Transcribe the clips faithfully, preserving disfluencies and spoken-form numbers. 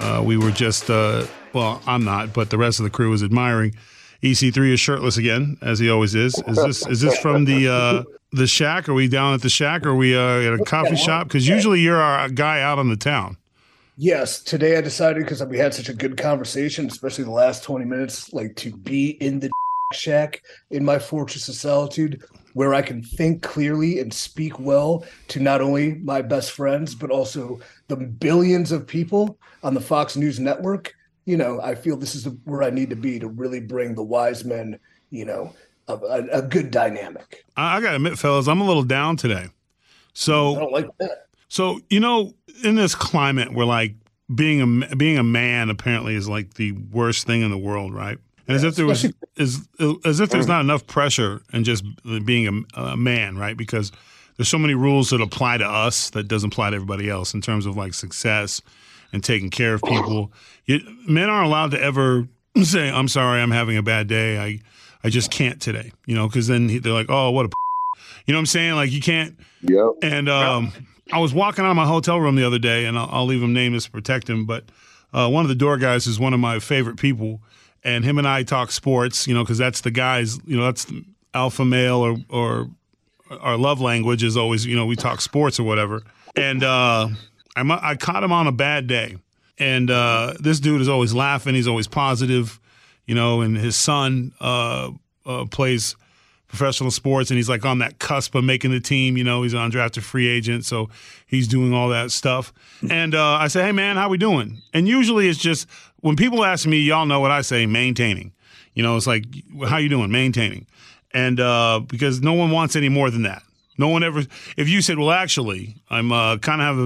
Uh, we were just, uh, well, I'm not, but the rest of the crew is admiring. E C three is shirtless again, as he always is. Is this is this from the uh, the shack? Are we down at the shack? Are we uh, at a coffee shop? Because usually you're our guy out on the town. Yes. Today I decided, because we had such a good conversation, especially the last twenty minutes, like to be in the shack in my fortress of solitude where I can think clearly and speak well to not only my best friends, but also the billions of people on the Fox News network. You know, I feel this is where I need to be to really bring the wise men, you know, a, a, a good dynamic. I, I got to admit, fellas, I'm a little down today. So I don't like that. So, you know, in this climate where like being a, being a man apparently is like the worst thing in the world, right? And as if there was, as, as if there's not enough pressure in just being a, a man, right? Because there's so many rules that apply to us that doesn't apply to everybody else in terms of like success and taking care of people. You, men aren't allowed to ever say, "I'm sorry, I'm having a bad day. I, I just can't today." You know, because then they're like, "Oh, what a," you know what I'm saying? Like you can't. Yep. And um, I was walking out of my hotel room the other day, and I'll, I'll leave him nameless to protect him. But uh, one of the door guys is one of my favorite people. And him and I talk sports, you know, because that's the guys, you know, that's alpha male or, or our love language is always, you know, we talk sports or whatever. And uh, I'm, I caught him on a bad day. And uh, this dude is always laughing. He's always positive, you know, and his son uh, uh, plays professional sports and he's like on that cusp of making the team, you know, he's an undrafted free agent. So he's doing all that stuff. And uh, I say, "Hey, man, how we doing?" And usually it's just, when people ask me, y'all know what I say, maintaining. You know, it's like, how you doing? Maintaining. And uh, because no one wants any more than that. No one ever, if you said, "Well, actually, I'm uh, kind of have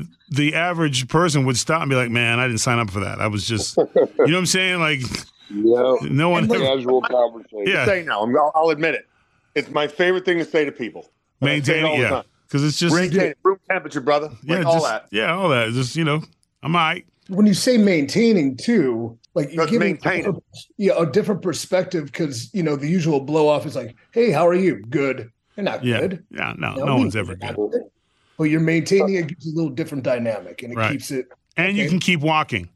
a," the average person would stop and be like, "Man, I didn't sign up for that. I was just," you know what I'm saying? Like, no, no one. Ever, casual conversation. Yeah. Say no, I'm, I'll admit it. It's my favorite thing to say to people. Maintaining, yeah. Because it's just. Maintaining, room temperature, brother. Yeah, like, just, all that. Yeah, all that. Just, you know, I'm all right. When you say maintaining too, like you're giving a, yeah, a different perspective because, you know, the usual blow off is like, "Hey, how are you?" Good. You're not yeah. good. Yeah, no, no, no one's ever good. good. But you're maintaining, it gives a little different dynamic and it right. keeps it. And okay. You can keep walking.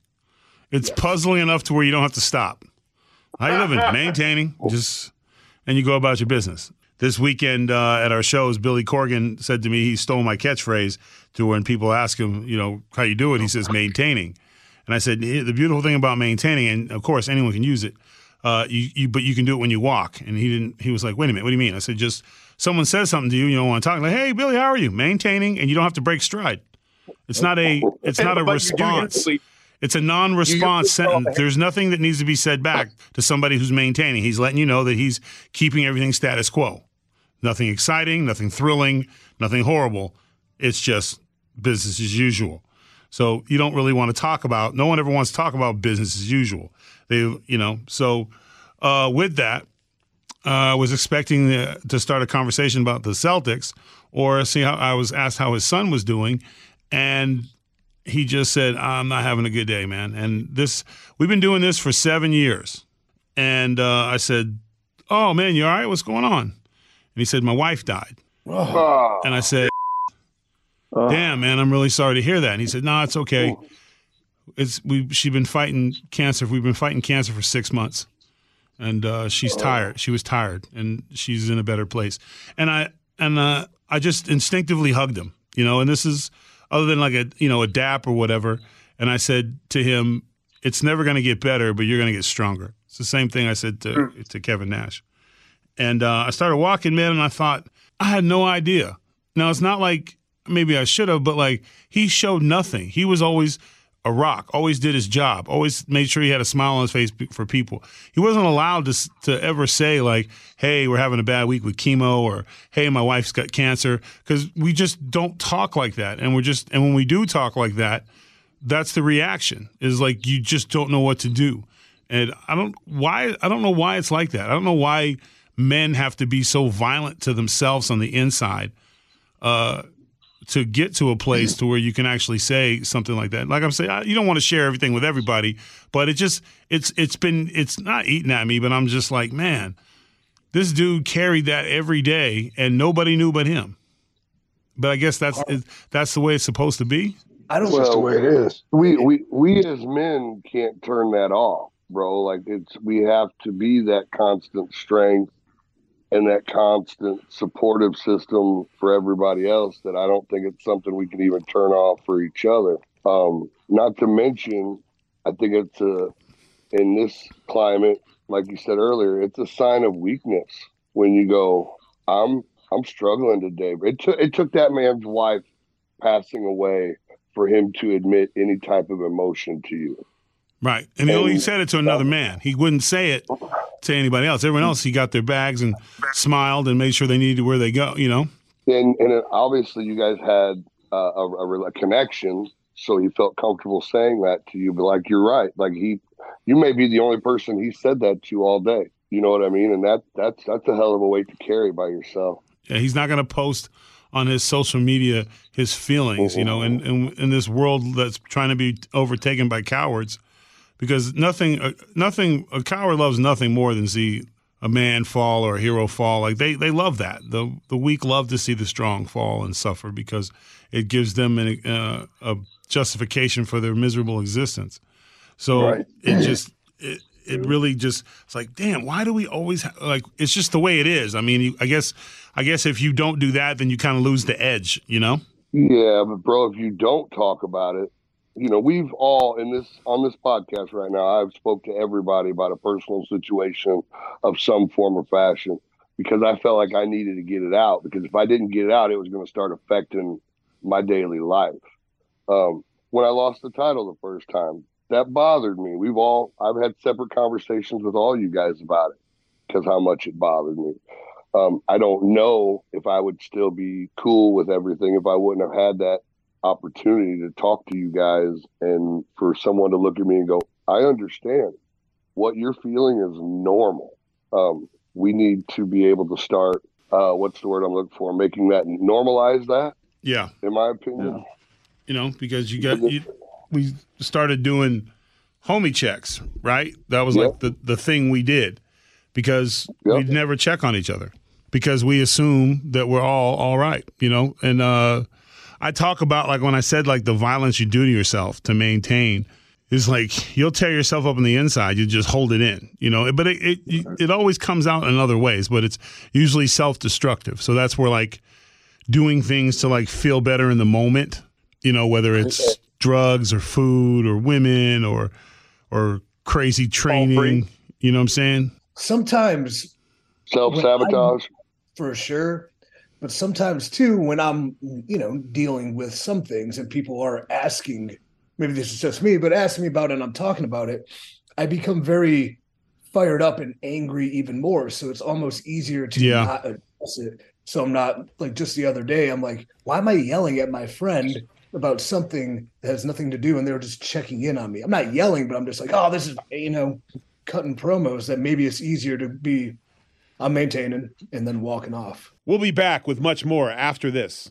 It's yes. puzzling enough to where you don't have to stop. How you living? Maintaining. Just, and you go about your business. This weekend uh, at our shows, Billy Corgan said to me, he stole my catchphrase to when people ask him, you know, "How you doing?" He says, "Maintaining." And I said, the beautiful thing about maintaining, and of course anyone can use it, uh, you, you, but you can do it when you walk. And he didn't. He was like, "Wait a minute, what do you mean?" I said, just someone says something to you, you don't want to talk. Like, "Hey, Billy, how are you?" Maintaining, and you don't have to break stride. It's not a. It's not a response. It's a non-response sentence. There's nothing that needs to be said back to somebody who's maintaining. He's letting you know that he's keeping everything status quo. Nothing exciting, nothing thrilling, nothing horrible. It's just business as usual. So you don't really want to talk about, no one ever wants to talk about business as usual. They, you know, so uh, with that, I uh, was expecting the, to start a conversation about the Celtics or see how I was asked how his son was doing. And he just said, "I'm not having a good day, man." And this, we've been doing this for seven years. And uh, I said, "Oh man, you all right? What's going on?" And he said, "My wife died." Oh. And I said, Uh, "Damn, man, I'm really sorry to hear that." And he said, "No, nah, it's okay. It's we. She's been fighting cancer. We've been fighting cancer for six months, and uh, she's tired. She was tired, and she's in a better place." And I and uh, I just instinctively hugged him, you know. And this is other than like a you know a dap or whatever. And I said to him, "It's never going to get better, but you're going to get stronger." It's the same thing I said to to Kevin Nash. And uh, I started walking, man, and I thought I had no idea. Now it's not like. Maybe I should have, but like he showed nothing. He was always a rock, always did his job, always made sure he had a smile on his face for people. He wasn't allowed to to ever say, like, hey, we're having a bad week with chemo, or hey, my wife's got cancer, because we just don't talk like that. And we're just, and when we do talk like that, that's the reaction, is like you just don't know what to do. And I don't why I don't know why it's like that. I don't know why men have to be so violent to themselves on the inside uh, to get to a place to where you can actually say something like that. Like I'm saying, I, you don't want to share everything with everybody, but it just it's it's been it's not eating at me. But I'm just like, man, this dude carried that every day, and nobody knew but him. But I guess that's it, that's the way it's supposed to be. I don't. Well, the way it is. We we we as men can't turn that off, bro. Like it's we have to be that constant strength and that constant supportive system for everybody else. That I don't think it's something we can even turn off for each other. Um, not to mention, I think it's a in this climate, like you said earlier, it's a sign of weakness when you go, I'm I'm struggling today. But it took it took that man's wife passing away for him to admit any type of emotion to you. Right. And he only said it to another man. He wouldn't say it to anybody else. Everyone else, he got their bags and smiled and made sure they needed where they go, you know? And, and it, obviously you guys had uh, a, a connection, so he felt comfortable saying that to you. But, like, you're right. Like, he, you may be the only person he said that to all day. You know what I mean? And that that's, that's a hell of a weight to carry by yourself. Yeah, he's not going to post on his social media his feelings, mm-hmm. you know, in, in, in this world that's trying to be overtaken by cowards. Because nothing, nothing, a coward loves nothing more than see a man fall or a hero fall. Like they, they love that. The the weak love to see the strong fall and suffer because it gives them an, uh, a justification for their miserable existence. So right. it just, it, it really just, it's like, damn, why do we always ha- like? It's just the way it is. I mean, you, I guess, I guess if you don't do that, then you kind of lose the edge, you know? Yeah, but bro, if you don't talk about it. You know, we've all in this on this podcast right now, I've spoke to everybody about a personal situation of some form or fashion because I felt like I needed to get it out, because if I didn't get it out, it was going to start affecting my daily life. Um, when I lost the title the first time, that bothered me. We've all I've had separate conversations with all you guys about it because how much it bothered me. Um, I don't know if I would still be cool with everything if I wouldn't have had that opportunity to talk to you guys and for someone to look at me and go, I understand what you're feeling is normal. Um, we need to be able to start, uh, what's the word I'm looking for? Making that normalize that. Yeah. In my opinion, yeah. You know, because you got, you, we started doing homie checks, right? That was yep. like the, the thing we did because yep. we'd never check on each other because we assume that we're all, all right, you know? And, uh, I talk about, like, when I said, like, the violence you do to yourself to maintain is, like, you'll tear yourself up on the inside. You just hold it in, you know. But it it, it, it always comes out in other ways, but it's usually self-destructive. So that's where, like, doing things to, like, feel better in the moment, you know, whether it's drugs or food or women or or crazy training, you know what I'm saying? Sometimes. Self-sabotage. For sure. But sometimes, too, when I'm, you know, dealing with some things and people are asking, maybe this is just me, but asking me about it and I'm talking about it, I become very fired up and angry even more. So it's almost easier to yeah. not address it. So I'm not, like, just the other day, I'm like, why am I yelling at my friend about something that has nothing to do? And they're just checking in on me. I'm not yelling, but I'm just like, oh, this is, you know, cutting promos that maybe it's easier to be. I'm maintaining and then walking off. We'll be back with much more after this.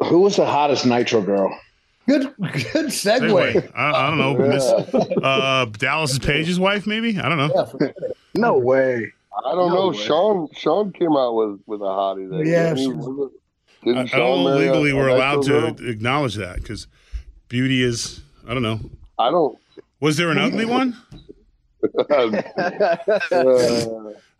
Who was the hottest Nitro girl? Good, good segue. Anyway, I, I don't know. Miss, uh, Dallas Page's wife, maybe? I don't know. No way. I don't no know. Way. Sean Sean came out with, with a hottie there. Yeah, didn't she, didn't I, I don't legally we're allowed to girl? Acknowledge that because beauty is, I don't know. I don't. Was there an ugly one? uh,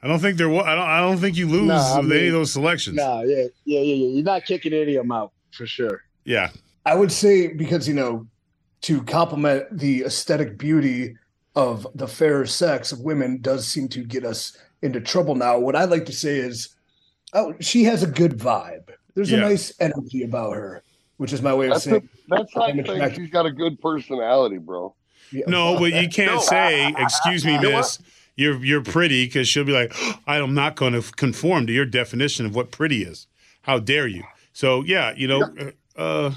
I don't think there was. I don't. I don't think you lose nah, with I mean, any of those selections. Nah, yeah, yeah, yeah, yeah. You're not kicking any of them out for sure. Yeah, I would say because you know to complement the aesthetic beauty of the fairer sex of women does seem to get us into trouble now. What I'd like to say is, oh, she has a good vibe. There's yeah. a nice energy about her, which is my way of that's saying a, that's not I'm saying she's got a good personality, bro. Yeah. No, but you can't no. say, excuse me, miss, you know you're you're pretty, because she'll be like, oh, I'm not going to conform to your definition of what pretty is. How dare you? So, yeah, you know, yeah. Uh,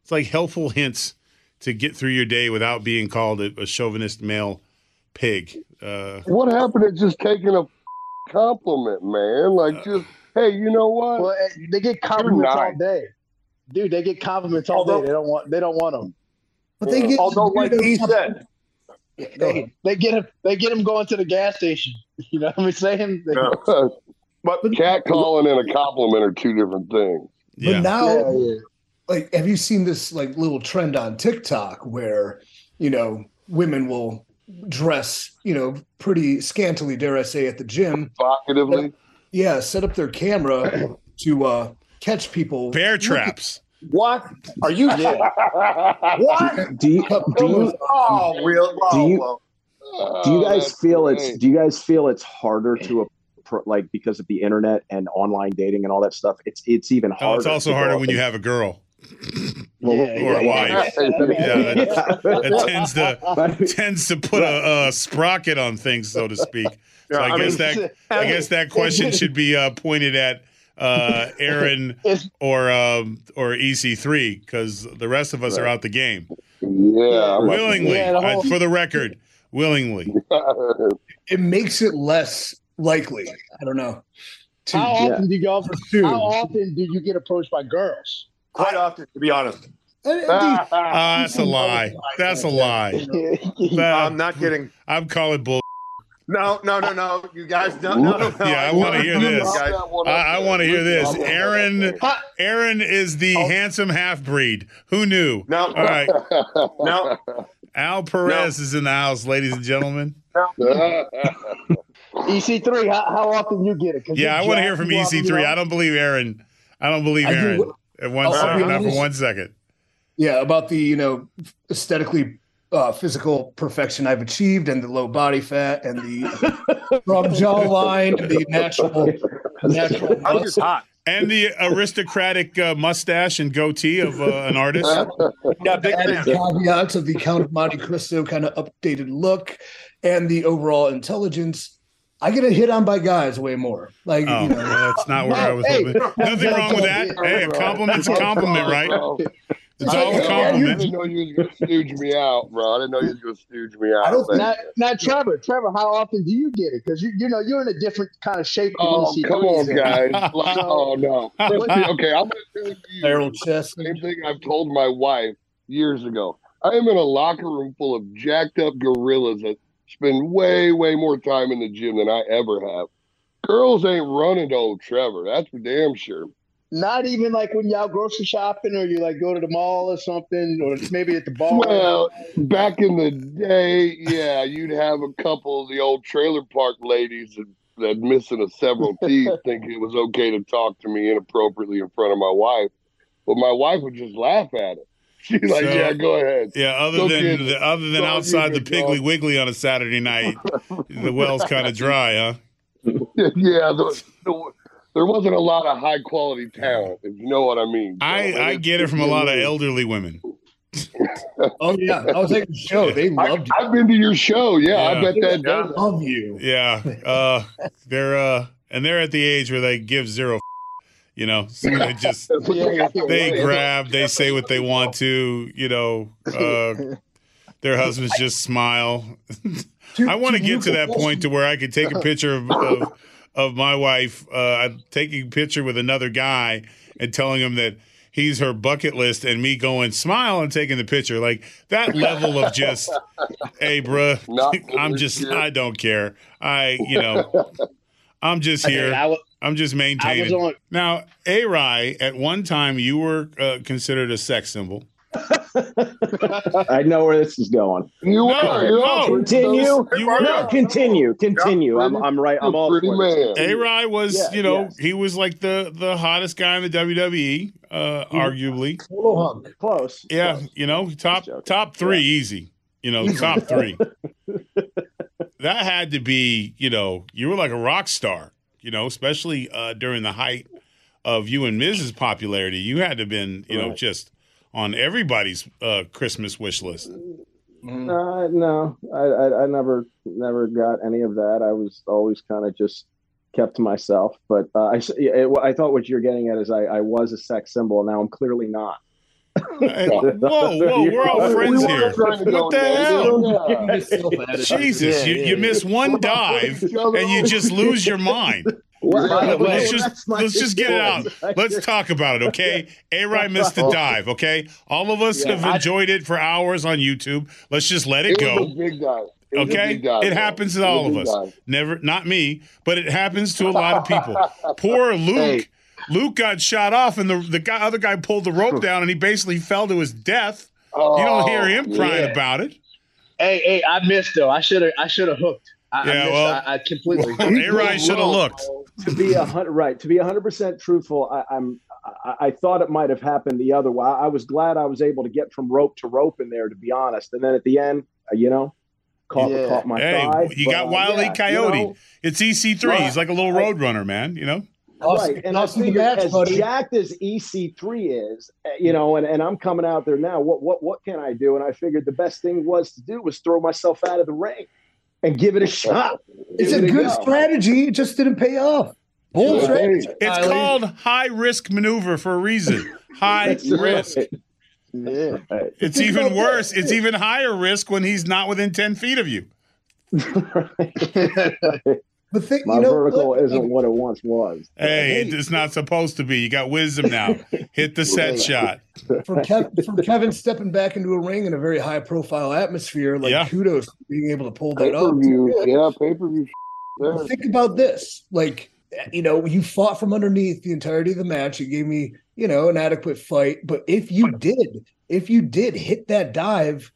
it's like helpful hints to get through your day without being called a, a chauvinist male pig. Uh, what happened to just taking a compliment, man? Like, uh, just, hey, you know what? Well, they get compliments all day. Dude, they get compliments all although, day. They don't want They don't want them. But they get although, like he said, they, they get him. They get him going to the gas station. You know what I'm saying? They, yeah. But cat calling and a compliment are two different things. Yeah. But now, yeah, yeah. like, have you seen this like little trend on TikTok where you know women will dress you know pretty scantily, dare I say, at the gym, provocatively? Yeah, set up their camera to uh, catch people. Bear traps. What are you doing? What do you do? You, oh, real. Do you, do you guys feel it's? Do you guys feel it's harder to like because of the internet and online dating and all that stuff? It's it's even harder. Oh, it's also harder when you have a girl. Well, yeah, or a yeah, wife. Yeah, that, that tends to tends to put a, a sprocket on things, so to speak. So I, I guess mean, that I guess that question should be uh, pointed at. Uh, Aaron or um, or E C three, because the rest of us right. are out the game. Yeah, willingly yeah, the whole- I, for the record, willingly. It makes it less likely. I don't know. To, how often yeah. do you go for two? How often do you get approached by girls? Quite I, often, to be honest. Uh, that's a lie. That's a lie. I'm not kidding. I'm calling bull. No, no, no, no. You guys don't know. No, no. Yeah, I want to hear this. I, I want to hear this. Aaron Aaron is the oh. handsome half-breed. Who knew? No. All right. No. Al Perez no. is in the house, ladies and gentlemen. No. E C three, how, how often you get it? Yeah, I want to hear from E C three. I don't believe Aaron. I don't believe I Aaron. Do. At one I'll second, not for one second. Yeah, about the, you know, aesthetically Uh, physical perfection I've achieved, and the low body fat, and the strong jawline, the natural, natural I'm just hot. And the aristocratic uh, mustache and goatee of uh, an artist. Yeah, big and caveats of the Count of Monte Cristo kind of updated look, and the overall intelligence. I get hit on by guys way more. Like, oh, you know, well, that's not where no, I was. Hey, nothing no, wrong no, with that. No, hey, a compliment's a compliment, right? It's all a compliment. I didn't know you was going to stooge me out, bro. I didn't know you was going to stooge me out. I don't, not, not Trevor. Trevor, how often do you get it? Because, you you know, you're in a different kind of shape. Oh, come on, guys. Like, oh, no. Okay, I'm going to tell you the same thing I've told my wife years ago. I am in a locker room full of jacked-up gorillas that spend way, way more time in the gym than I ever have. Girls ain't running to old Trevor. That's for damn sure. Not even like when y'all grocery shopping or you like go to the mall or something, or maybe at the bar. Well, back in the day, yeah, you'd have a couple of the old trailer park ladies that, that missing a several teeth thinking it was okay to talk to me inappropriately in front of my wife. But my wife would just laugh at it. She's like, so, yeah, go ahead. Yeah, other go than the, other than go outside the Piggly dog. Wiggly on a Saturday night, the well's kind of dry, huh? Yeah, the, the there wasn't a lot of high quality talent, if you know what I mean. So, I, I get it from a lot of elderly women. Oh yeah, I was at the show. They loved you. I've been to your show. Yeah, yeah. I bet they that does love you. Yeah, uh, they're uh, and they're at the age where they give zero. F- you know, so they just yeah. they grab, they say what they want to. You know, uh, their husbands just smile. I want to get to that point to where I could take a picture of. of Of my wife uh, taking a picture with another guy and telling him that he's her bucket list, and me going smile and taking the picture. Like that level of just, hey, bruh, I'm just, shit. I don't care. I, you know, I'm just here. I mean, I was, I'm just maintaining. On- now, A-Rai, at one time you were uh, considered a sex symbol. I know where this is going. You are. No, no, continue. You are. No, continue. Continue. Pretty, I'm, I'm right. I'm all pretty man. A-Rye was, yeah, you know, yes. he was like the, the hottest guy in the W W E, uh, arguably. Close. Close. Yeah, Close. You know, top top three, yeah. easy. You know, top three. That had to be, you know, you were like a rock star, you know, especially uh, during the height of you and Miz's popularity. You had to have been, you right. know, just on everybody's uh, Christmas wish list. No, no, I, I, I never, never got any of that. I was always kind of just kept to myself. But uh, I, it, I thought what you're getting at is I, I was a sex symbol. Now I'm clearly not. whoa, whoa, we're all friends we here. What the hell? Yeah. Jesus, yeah, you, yeah, you yeah. miss one dive and you just lose your mind. Wow. Let's just let's just get it out. Let's talk about it, okay? A-Rye missed the dive, okay? All of us yeah, have enjoyed I, it for hours on YouTube. Let's just let it, it go. Was a big dive. It okay, was a big dive, it happens to it all of us. Dive. Never, not me, but it happens to a lot of people. Poor Luke. Hey. Luke got shot off, and the the guy, other guy pulled the rope down, and he basically fell to his death. Oh, you don't hear him crying yeah. about it. Hey, hey, I missed though. I should have. I should have hooked. I, yeah, I, missed, well, I, I completely. Well, A-Rye should have looked. To be a hundred, right? To be a hundred percent truthful, I, I'm. I, I thought it might have happened the other way. I was glad I was able to get from rope to rope in there, to be honest. And then at the end, you know, caught yeah. caught my hey, thigh. You but, got Wile E. yeah, Coyote. You know, it's E C three. Right, he's like a little road runner, man. You know. Right, and I think as buddy. jacked as E C three is, you know, and, and I'm coming out there now, what what what can I do? And I figured the best thing was to do was throw myself out of the ring and give it a shot. It's a good strategy. It just didn't pay off. Bull strategy. It's called high-risk maneuver for a reason. High risk. Yeah. It's even worse. It's even higher risk when he's not within ten feet of you. But think, My you know, vertical look, isn't what it once was. Hey, it's not supposed to be. You got wisdom now. Hit the set shot. For, Kev, for Kevin stepping back into a ring in a very high-profile atmosphere, like yeah. kudos for being able to pull that pay-per-view. Up. Yeah, pay-per-view. Well, think about this. Like, you know, you fought from underneath the entirety of the match. It gave me, you know, an adequate fight. But if you did, if you did hit that dive,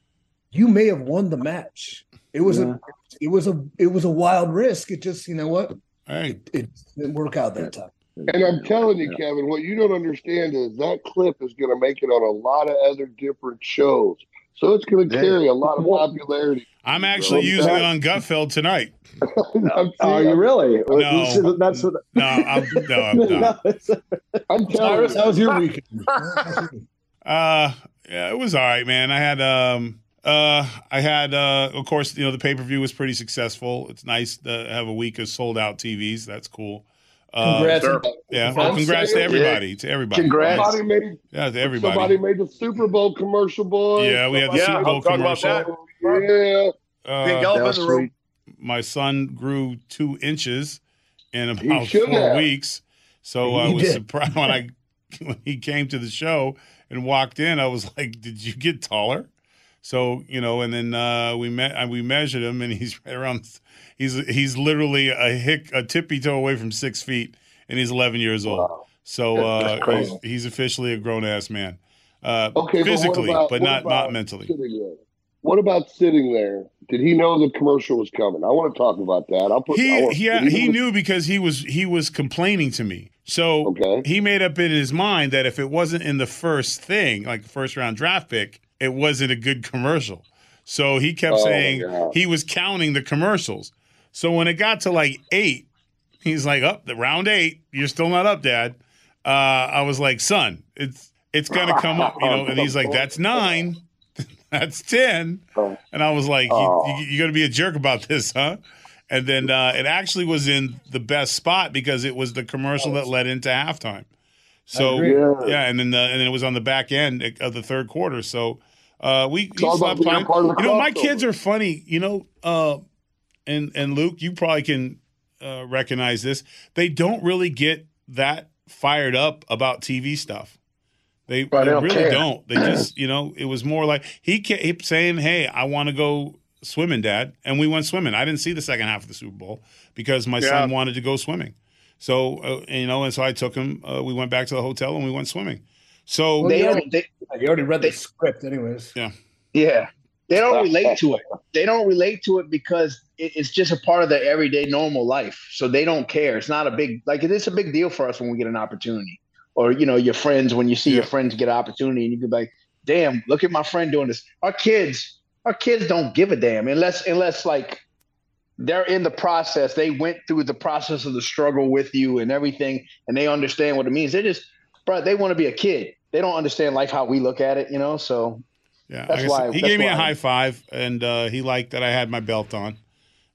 you may have won the match. It was yeah. a it was a it was a wild risk. It just, you know what? Right. It, it didn't work out that time. And I'm telling you, Kevin, what you don't understand is that clip is gonna make it on a lot of other different shows. So it's gonna carry a lot of popularity. I'm actually so using that. it on Gutfeld tonight. Are oh, you really? No, that's what no, I'm no, I'm not. I'm telling you. How was your weekend? uh yeah, it was all right, man. I had um Uh, I had, uh, of course, you know, the pay-per-view was pretty successful. It's nice to have a week of sold-out T Vs. That's cool. Uh, congrats. Sure. Yeah, well, congrats to everybody. Yeah. To everybody. Congrats. Somebody made, yeah, to everybody. Somebody made the Super Bowl commercial, boys. Yeah, we had the yeah, Super Bowl commercial. Yeah. Uh, Big elephant in the room. My son grew two inches in about four have. weeks. So he I was did. surprised when, I, when he came to the show and walked in. I was like, did you get taller? So, you know, and then uh, we met, we measured him, and he's right around. He's he's literally a hick, a tippy toe away from six feet, and he's eleven years old. Wow. So uh, he's, he's officially a grown ass man, uh, okay, physically, but, about, but not not mentally. What about sitting there? Did he know the commercial was coming? I want to talk about that. I'll put. He, I'll, he, he, he knew because he was he was complaining to me. So okay. he made up in his mind that if it wasn't in the first thing, like first round draft pick, it wasn't a good commercial. So he kept oh, saying God. he was counting the commercials. So when it got to like eight, he's like, up oh, the round eight, you're still not up, Dad. Uh, I was like, son, it's it's gonna come up, you know. And he's like, that's nine, that's ten. And I was like, you, you, you're gonna be a jerk about this, huh? And then uh, it actually was in the best spot because it was the commercial that led into halftime. So yeah, and then the, and then it was on the back end of the third quarter. So uh, we slept fine. You know, crossover. My kids are funny. You know, uh, and and Luke, you probably can uh, recognize this. They don't really get that fired up about T V stuff. They, they don't really care. don't. They just, you know, it was more like he kept saying, "Hey, I want to go swimming, Dad," and we went swimming. I didn't see the second half of the Super Bowl because my yeah. son wanted to go swimming. So, uh, you know, and so I took him, uh, we went back to the hotel and we went swimming. So well, they, you already, they you already read they, the script anyways. Yeah. Yeah. They don't relate to it. They don't relate to it because it, it's just a part of their everyday normal life. So they don't care. It's not a big, like it is a big deal for us when we get an opportunity, or, you know, your friends, when you see yeah. your friends get an opportunity and you be like, damn, look at my friend doing this. Our kids, our kids don't give a damn unless, unless like they're in the process. They went through the process of the struggle with you and everything. And they understand what it means. They just, bro, they want to be a kid. They don't understand life, how we look at it, you know? So yeah, that's why he gave me a high five, and uh, he liked that I had my belt on,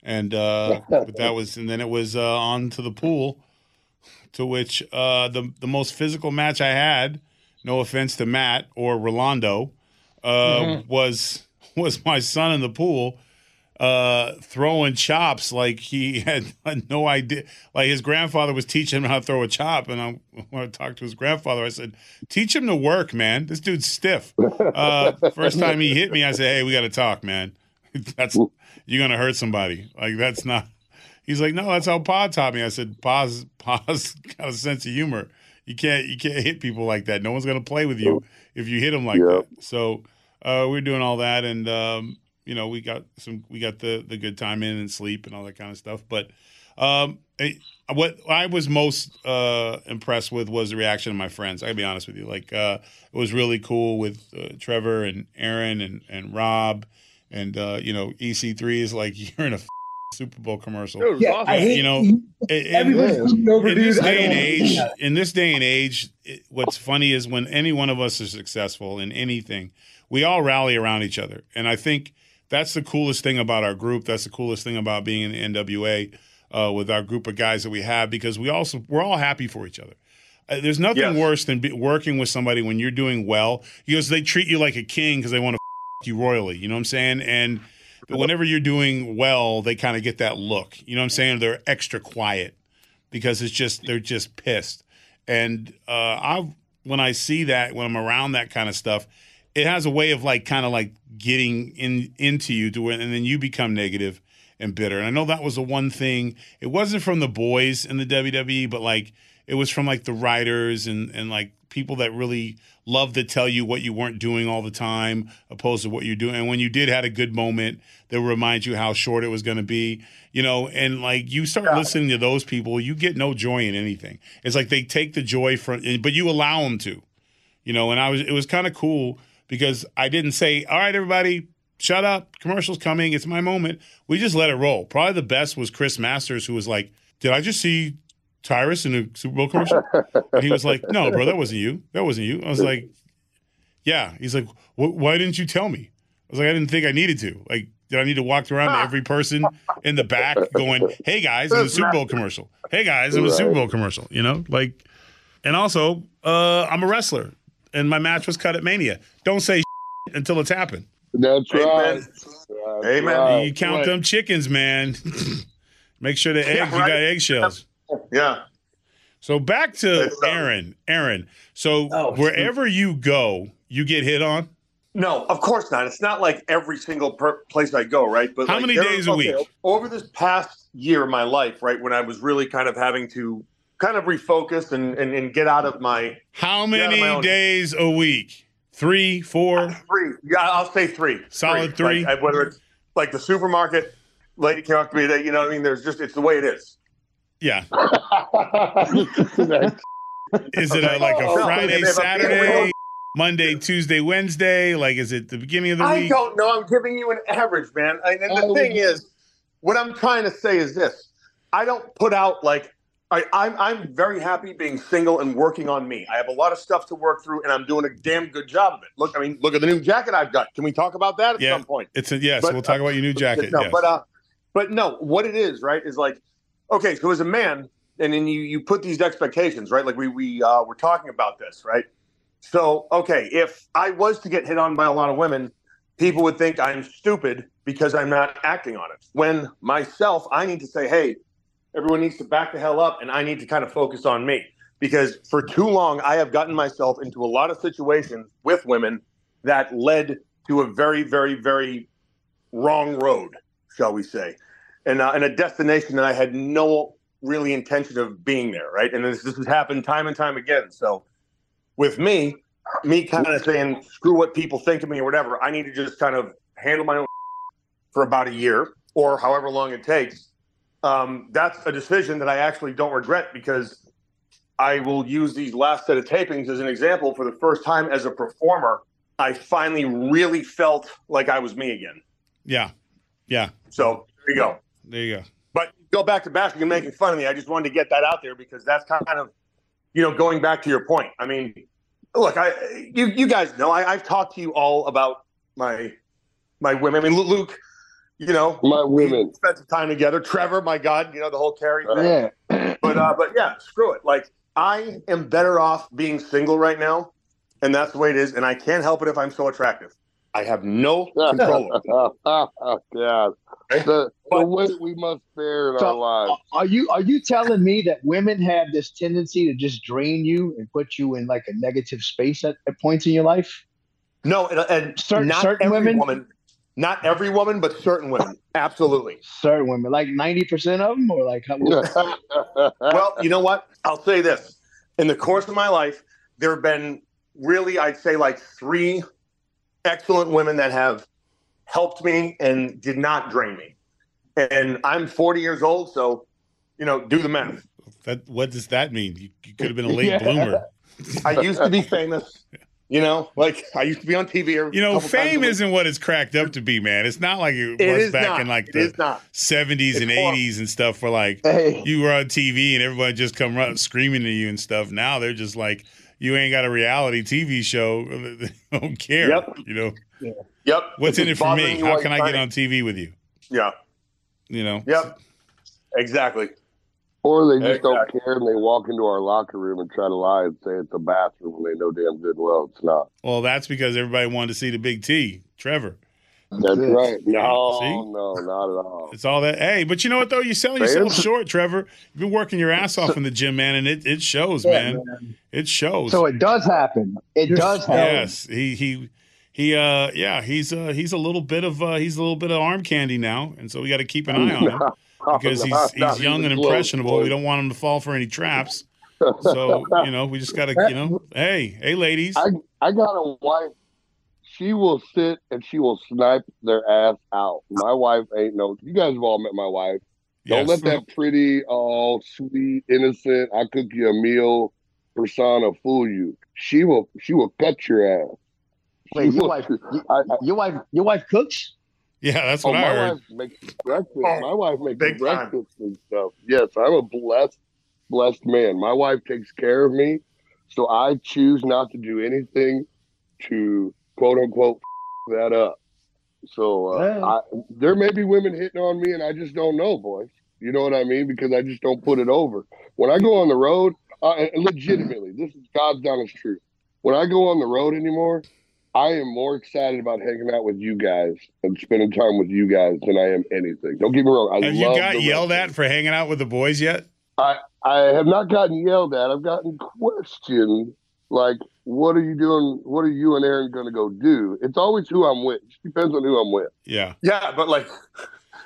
and uh, but that was, and then it was uh, on to the pool, to which uh, the the most physical match I had, no offense to Matt or Rolando, uh, mm-hmm. was was my son in the pool, uh, throwing chops like he had no idea. Like his grandfather was teaching him how to throw a chop, and I, when I talked to his grandfather, I said, teach him to work, man. This dude's stiff. Uh, first time he hit me, I said, hey, we got to talk, man. That's you're going to hurt somebody. Like, that's not – he's like, no, that's how Pa taught me. I said, Pa's, Pa's got a sense of humor. You can't you can't hit people like that. No one's going to play with you if you hit them like yeah. that. So uh, we're doing all that, and um, – you know, we got some, we got the, the good time in and sleep and all that kind of stuff. But um, it, what I was most uh, impressed with was the reaction of my friends. I gotta be honest with you. Like, uh, it was really cool with uh, Trevor and Aaron and, and Rob. And, uh, you know, E C three is like, you're in a f- Super Bowl commercial. Dude, yeah, awesome. I hate, you know, everybody's in, in this day and age, in this day and age, it, what's funny is when any one of us is successful in anything, we all rally around each other. And I think, that's the coolest thing about our group. That's the coolest thing about being in the N W A uh, with our group of guys that we have, because we also we're all happy for each other. Uh, there's nothing yes. worse than be, working with somebody when you're doing well, because they treat you like a king because they want to f- you royally. You know what I'm saying? And whenever you're doing well, they kind of get that look. You know what I'm saying? They're extra quiet because it's just they're just pissed. And uh, I when I see that, when I'm around that kind of stuff, it has a way of like kind of like getting in into you to it, and then you become negative and bitter. And I know that was the one thing. It wasn't from the boys in the W W E, but like it was from like the writers and and like people that really love to tell you what you weren't doing all the time, opposed to what you're doing. And when you did had a good moment, they'll remind you how short it was going to be, you know. And like you start listening to those people, you get no joy in anything. It's like they take the joy from, but you allow them to, you know. And I was it was kind of cool. Because I didn't say, all right, everybody, shut up. Commercial's coming. It's my moment. We just let it roll. Probably the best was Chris Masters, who was like, did I just see Tyrus in a Super Bowl commercial? And he was like, no, bro, that wasn't you. That wasn't you. I was like, yeah. He's like, why didn't you tell me? I was like, I didn't think I needed to. Like, did I need to walk around to every person in the back going, hey, guys, it was a Super Bowl commercial. Hey, guys, it was a Super Bowl commercial. You know, like, and also, uh, I'm a wrestler. And my match was cut at Mania. Don't say shit until it's happened. That's right. Amen. Right. You count right. them chickens, man. Make sure the eggs, yeah, right. you got eggshells. Yeah. So back to Aaron. Aaron, so oh, wherever shoot. you go, you get hit on? No, of course not. It's not like every single per- place I go, right? But How like, many days a okay, week? Over this past year of my life, right, when I was really kind of having to – kind of refocus and, and, and get out of my. How many my days a week? Three, four? Uh, three. Yeah, I'll say three. Solid three. three. Like, whether it's like the supermarket, lady came up to me today, you know what I mean? There's just, it's the way it is. Yeah. Is it a, like a Friday, Saturday, Monday, Tuesday, Wednesday? Like, is it the beginning of the I week? I don't know. I'm giving you an average, man. And the oh. thing is, what I'm trying to say is this. I don't put out like, I, I'm I'm very happy being single and working on me. I have a lot of stuff to work through, and I'm doing a damn good job of it. Look, I mean, look at the new jacket I've got. Can we talk about that at yeah, some point? It's a, yes, but, we'll talk uh, about your new jacket. No, yes. But uh, but no, what it is, right, is like, okay, so as a man, and then you, you put these expectations, right? Like we we uh, we're talking about this, right? So okay, if I was to get hit on by a lot of women, people would think I'm stupid because I'm not acting on it. When myself, I need to say, hey. Everyone needs to back the hell up, and I need to kind of focus on me, because for too long I have gotten myself into a lot of situations with women that led to a very, very, very wrong road, shall we say, and uh, and a destination that I had no really intention of being there, right? And this, this has happened time and time again. So with me, me kind of saying, screw what people think of me or whatever. I need to just kind of handle my own for about a year or however long it takes. Um, that's a decision that I actually don't regret, because I will use these last set of tapings as an example. For the first time as a performer, I finally really felt like I was me again. Yeah. Yeah. So there you go. There you go. But go back to bashing and making fun of me. I just wanted to get that out there, because that's kind of, you know, going back to your point. I mean, look, I you you guys know I, I've talked to you all about my my women. I mean, Luke, you know, my women. We spent some time together. Trevor, my God, you know, the whole Carrie thing. Yeah. But uh, but yeah, screw it. Like, I am better off being single right now, and that's the way it is. And I can't help it if I'm so attractive. I have no control over it. Oh, oh, oh, God. Okay? The, but, the way we must bear in so, our lives. Are you, are you telling me that women have this tendency to just drain you and put you in like a negative space at, at points in your life? No, and, and certain, not certain every women? woman. Not every woman, but certain women. Absolutely. Certain women. Like ninety percent of them? Or like? Well, you know what? I'll say this. In the course of my life, there have been really, I'd say like three excellent women that have helped me and did not drain me. And I'm forty years old, so, you know, do the math. That, what does that mean? You, you could have been a late yeah. bloomer. I used to be famous. You know, like I used to be on T V. Or you know, fame isn't what it's cracked up to be, man. It's not like it, it was back not. in like it the seventies and eighties and stuff, where like hey. you were on T V and everybody just come running screaming to you and stuff. Now they're just like, you ain't got a reality T V show. They don't care. Yep. You know. Yeah. Yep. What's it's in it for me? How like can I get on T V with you? Yeah. You know. Yep. Exactly. Or they just exactly. don't care, and they walk into our locker room and try to lie and say it's a bathroom when they know damn good well it's not. Well, that's because everybody wanted to see the big T, Trevor. That's right. No, see? no, not at all. It's all that. Hey, but you know what, though? You're selling yourself short, Trevor. You've been working your ass off in the gym, man, and it, it shows, yeah, man. man. It shows. So it does happen. It does happen. Yes. He, he, he, uh, yeah, he's, uh, he's a little bit of, uh, he's a little bit of arm candy now, and so we got to keep an eye on him. Because he's he's young and impressionable. We don't want him to fall for any traps. So, you know, we just got to, you know, hey, hey, ladies. I, I got a wife. She will sit and she will snipe their ass out. My wife ain't no, you guys have all met my wife. Don't yes. let that pretty, all sweet, innocent, I cook you a meal persona fool you. She will, she will cut your ass. Wait, your, will, wife, I, I, your wife, your wife cooks? Yeah, that's what oh, I my heard. Wife makes breakfast. Oh, my wife makes big breakfast time. and stuff. Yes, I'm a blessed, blessed man. My wife takes care of me, so I choose not to do anything to quote unquote f- that up. So uh, yeah. I, there may be women hitting on me, and I just don't know, boys. You know what I mean? Because I just don't put it over. When I go on the road, uh, legitimately, this is God's honest truth. When I go on the road anymore, I am more excited about hanging out with you guys and spending time with you guys than I am anything. Don't get me wrong. I have love you got yelled at for hanging out with the boys yet? I, I have not gotten yelled at. I've gotten questioned, like, what are you doing? What are you and Aaron going to go do? It's always who I'm with. It depends on who I'm with. Yeah. Yeah, but like.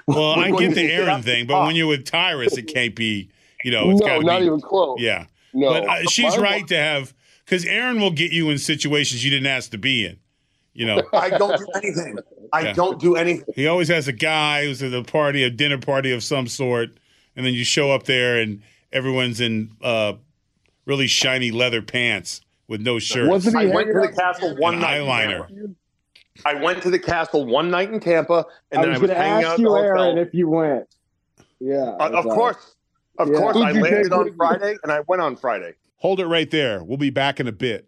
Well, I get the Aaron thing, but when you're with Tyrus, it can't be, you know. It's no, not be, even close. Yeah. No. But uh, she's right to have. Because Aaron will get you in situations you didn't ask to be in, you know. I don't do anything. I yeah. don't do anything. He always has a guy who's at a party, a dinner party of some sort, and then you show up there and everyone's in uh, really shiny leather pants with no shirts. Wasn't he I went to the castle one night. Eyeliner. I went to the castle one night in Tampa, and I then was I was hanging out. I was going to ask you, Aaron, if you went. Yeah, uh, of like, course, of yeah. course. Who'd I landed on Friday, and I went on Friday. Hold it right there. We'll be back in a bit.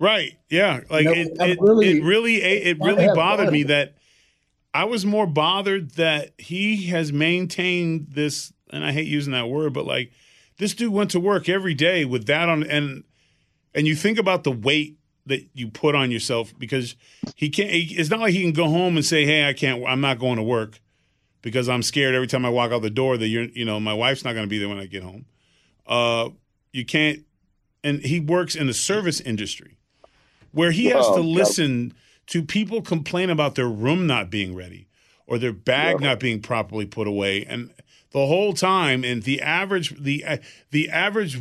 Right. Yeah. Like no, it, it, really, it really, it really bothered me that I was more bothered that he has maintained this. And I hate using that word, but like this dude went to work every day with that on. And, and you think about the weight that you put on yourself, because he can't. He, it's not like he can go home and say, "Hey, I can't. I'm not going to work because I'm scared every time I walk out the door that you're, you know, my wife's not going to be there when I get home." Uh, you can't. And he works in the service industry, where he has oh, to listen God. to people complain about their room not being ready or their bag yeah. not being properly put away, and the whole time. And the average the the average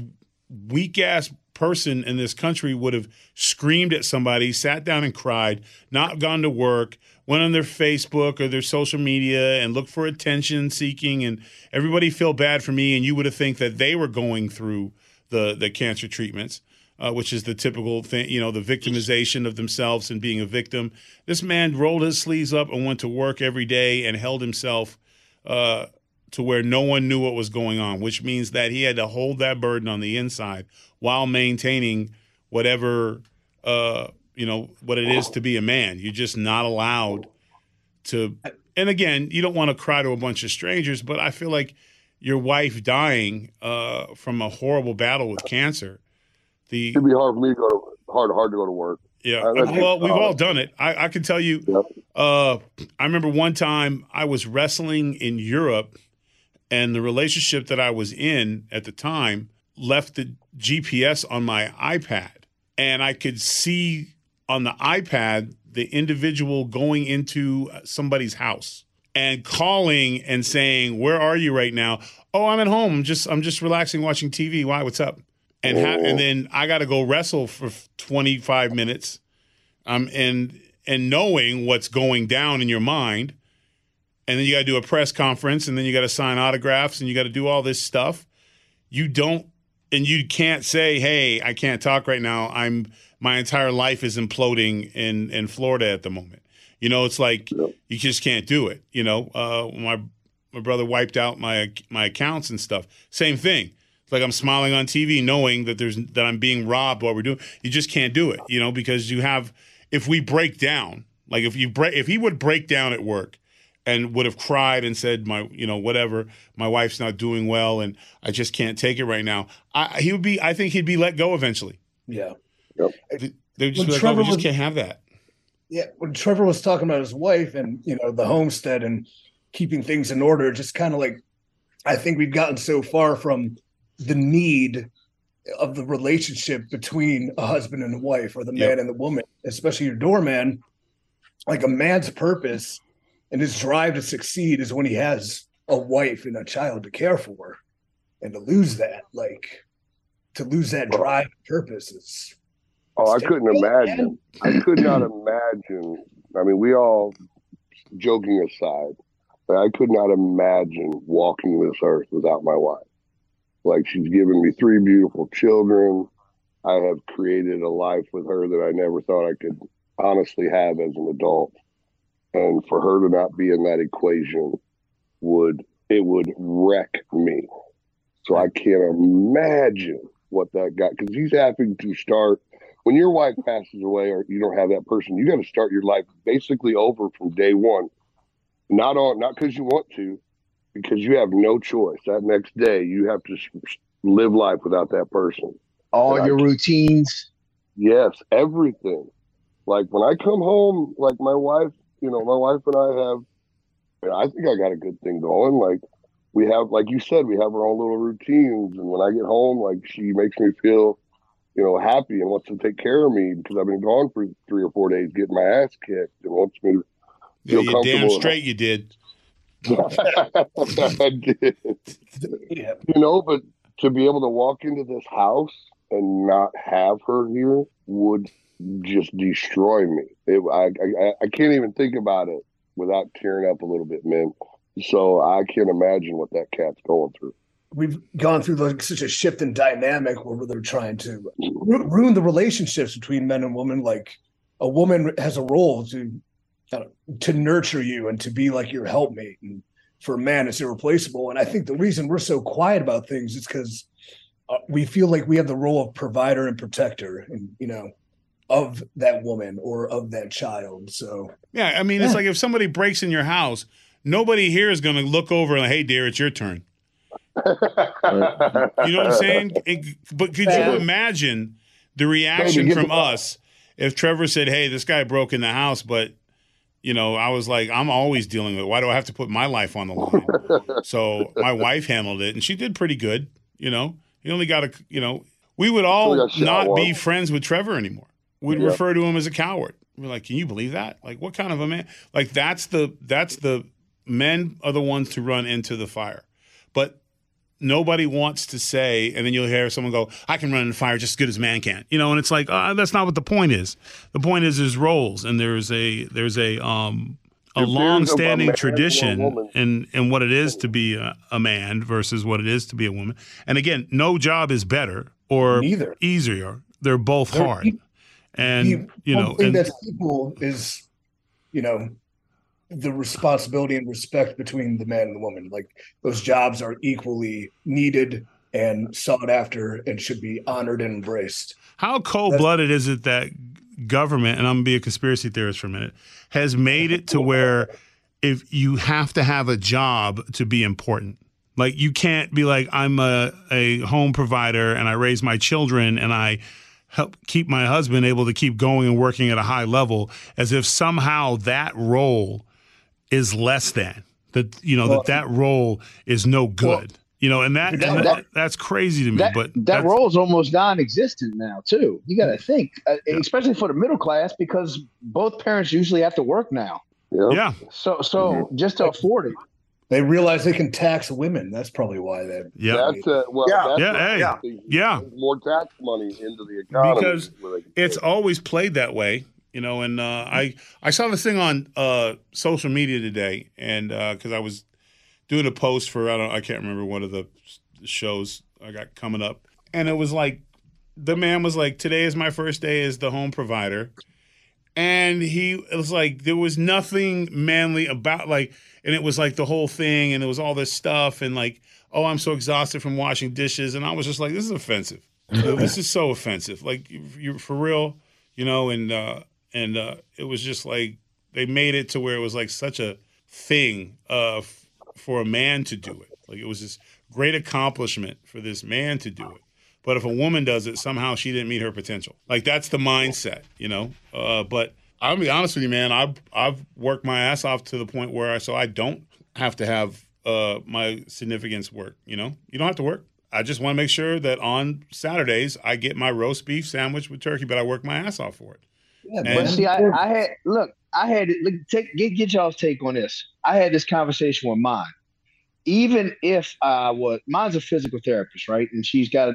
weak ass person in this country would have screamed at somebody, sat down and cried, not gone to work, went on their Facebook or their social media and looked for attention seeking, and everybody feel bad for me. And you would have think that they were going through the, the cancer treatments, uh, which is the typical thing, you know, the victimization of themselves and being a victim. This man rolled his sleeves up and went to work every day and held himself uh, to where no one knew what was going on, which means that he had to hold that burden on the inside while maintaining whatever, uh, you know, what it is to be a man. You're just not allowed to. And again, you don't want to cry to a bunch of strangers, but I feel like your wife dying uh, from a horrible battle with cancer. The, It'd be hard for me to go to hard, hard to go to work. Yeah. Uh, well, we've all done it. I, I can tell you, yeah. uh, I remember one time I was wrestling in Europe, and the relationship that I was in at the time left the G P S on my iPad. And I could see on the iPad the individual going into somebody's house and calling and saying, "Where are you right now?" "Oh, I'm at home. I'm just, I'm just relaxing, watching T V. Why? What's up?" And ha- and then I got to go wrestle for twenty-five minutes. Um, and and knowing what's going down in your mind. And then you got to do a press conference, and then you got to sign autographs, and you got to do all this stuff. You don't, and you can't say, "Hey, I can't talk right now. I'm my entire life is imploding in, in Florida at the moment." You know, it's like you just can't do it. You know, uh, my my brother wiped out my my accounts and stuff. Same thing. It's like I'm smiling on T V, knowing that there's that I'm being robbed while we're doing. You just can't do it. You know, because you have. If we break down, like if you break, if he would break down at work and would have cried and said, my, you know, whatever, my wife's not doing well and I just can't take it right now, I, he would be, I think he'd be let go eventually. Yeah. Yep. They, they would just be like, oh, we just was, can't have that. Yeah. When Trevor was talking about his wife and, you know, the homestead and keeping things in order, just kind of like, I think we've gotten so far from the need of the relationship between a husband and a wife, or the man yep. and the woman, especially your doorman. Like, a man's purpose and his drive to succeed is when he has a wife and a child to care for, and to lose that, like, to lose that drive and purpose is. Oh, I couldn't imagine. I could not imagine. I mean, we all, joking aside, but I could not imagine walking this earth without my wife. Like, she's given me three beautiful children. I have created a life with her that I never thought I could honestly have as an adult. And for her to not be in that equation would, it would wreck me. So I can't imagine what that guy, because he's having to start, when your wife passes away or you don't have that person, you got to start your life basically over from day one. Not on, not because you want to, because you have no choice. That next day, you have to live life without that person. All and your I, routines. Yes, everything. Like, when I come home, like, my wife, you know, my wife and I have, you know, I think I got a good thing going. Like, we have, like you said, we have our own little routines. And when I get home, like, she makes me feel, you know, happy and wants to take care of me because I've been gone for three or four days getting my ass kicked, and wants me to feel yeah, comfortable. You're damn straight you did. I did. Yeah. You know, but to be able to walk into this house and not have her here would just destroy me. It, I, I I can't even think about it without tearing up a little bit, man. So I can't imagine what that cat's going through. We've gone through like such a shift in dynamic where they're trying to ru- ruin the relationships between men and women. Like, a woman has a role to to nurture you and to be like your helpmate, and for a man, it's irreplaceable. And I think the reason we're so quiet about things is because uh, we feel like we have the role of provider and protector, and you know. Of that woman or of that child. So yeah, I mean, yeah. It's like if somebody breaks in your house, nobody here is going to look over and, "Hey, dear, it's your turn." You know what I'm saying? It, but could you imagine the reaction from us if Trevor said, hey, this guy broke in the house, but, you know, I was like, I'm always dealing with it. Why do I have to put my life on the line? So my wife handled it, and she did pretty good, you know. You only got to, you know, we would all not be friends with Trevor anymore. We'd yeah. refer to him as a coward. We're like, can you believe that? Like, what kind of a man? Like, that's the, that's the men are the ones to run into the fire. But nobody wants to say, and then you'll hear someone go, I can run into fire just as good as man can. You know, and it's like, uh, that's not what the point is. The point is there's roles, and there's a there's a um, a long-standing tradition in, in what it is to be a, a man versus what it is to be a woman. And again, no job is better or Neither. easier. They're both They're hard. E- And, the you know, thing and, that's equal is, you know, the responsibility and respect between the man and the woman. Like, those jobs are equally needed and sought after and should be honored and embraced. How cold-blooded that's- is it that government, and I'm going to be a conspiracy theorist for a minute, has made it to where if you have to have a job to be important? Like, you can't be like, I'm a, a home provider and I raise my children and I help keep my husband able to keep going and working at a high level, as if somehow that role is less than that, you know, well, that that role is no good, well, you know, and that, that, that that's crazy to me. That, but that role is almost non-existent now too. You got to think, yeah. especially for the middle class, because both parents usually have to work now. Yeah. yeah. So, so mm-hmm. just to afford it. They realize they can tax women. That's probably why they. Yep. That's, uh, well, yeah. That's yeah. Hey, yeah. The, yeah. More tax money into the economy because it's always played that way, you know. And uh, I I saw this thing on uh, social media today, and because uh, I was doing a post for I don't I can't remember one of the shows I got coming up, and it was like the man was like, "Today is my first day as the home provider," and he it was like there was nothing manly about like. And it was like the whole thing, and it was all this stuff, and like, oh, I'm so exhausted from washing dishes, and I was just like, this is offensive. This is so offensive. Like, you're for real, you know. And uh, and uh, it was just like they made it to where it was like such a thing uh, f- for a man to do it. Like, it was this great accomplishment for this man to do it. But if a woman does it, somehow she didn't meet her potential. Like, that's the mindset, you know. Uh, but. I'll be honest with you, man. I've I've worked my ass off to the point where I so I don't have to have uh, my significance work. You know, you don't have to work. I just want to make sure that on Saturdays I get my roast beef sandwich with turkey, but I work my ass off for it. Yeah, and- but see, I, I had look, I had look, take, get get y'all's take on this. I had this conversation with mine. Even if I was, mine's a physical therapist, right? And she's got a,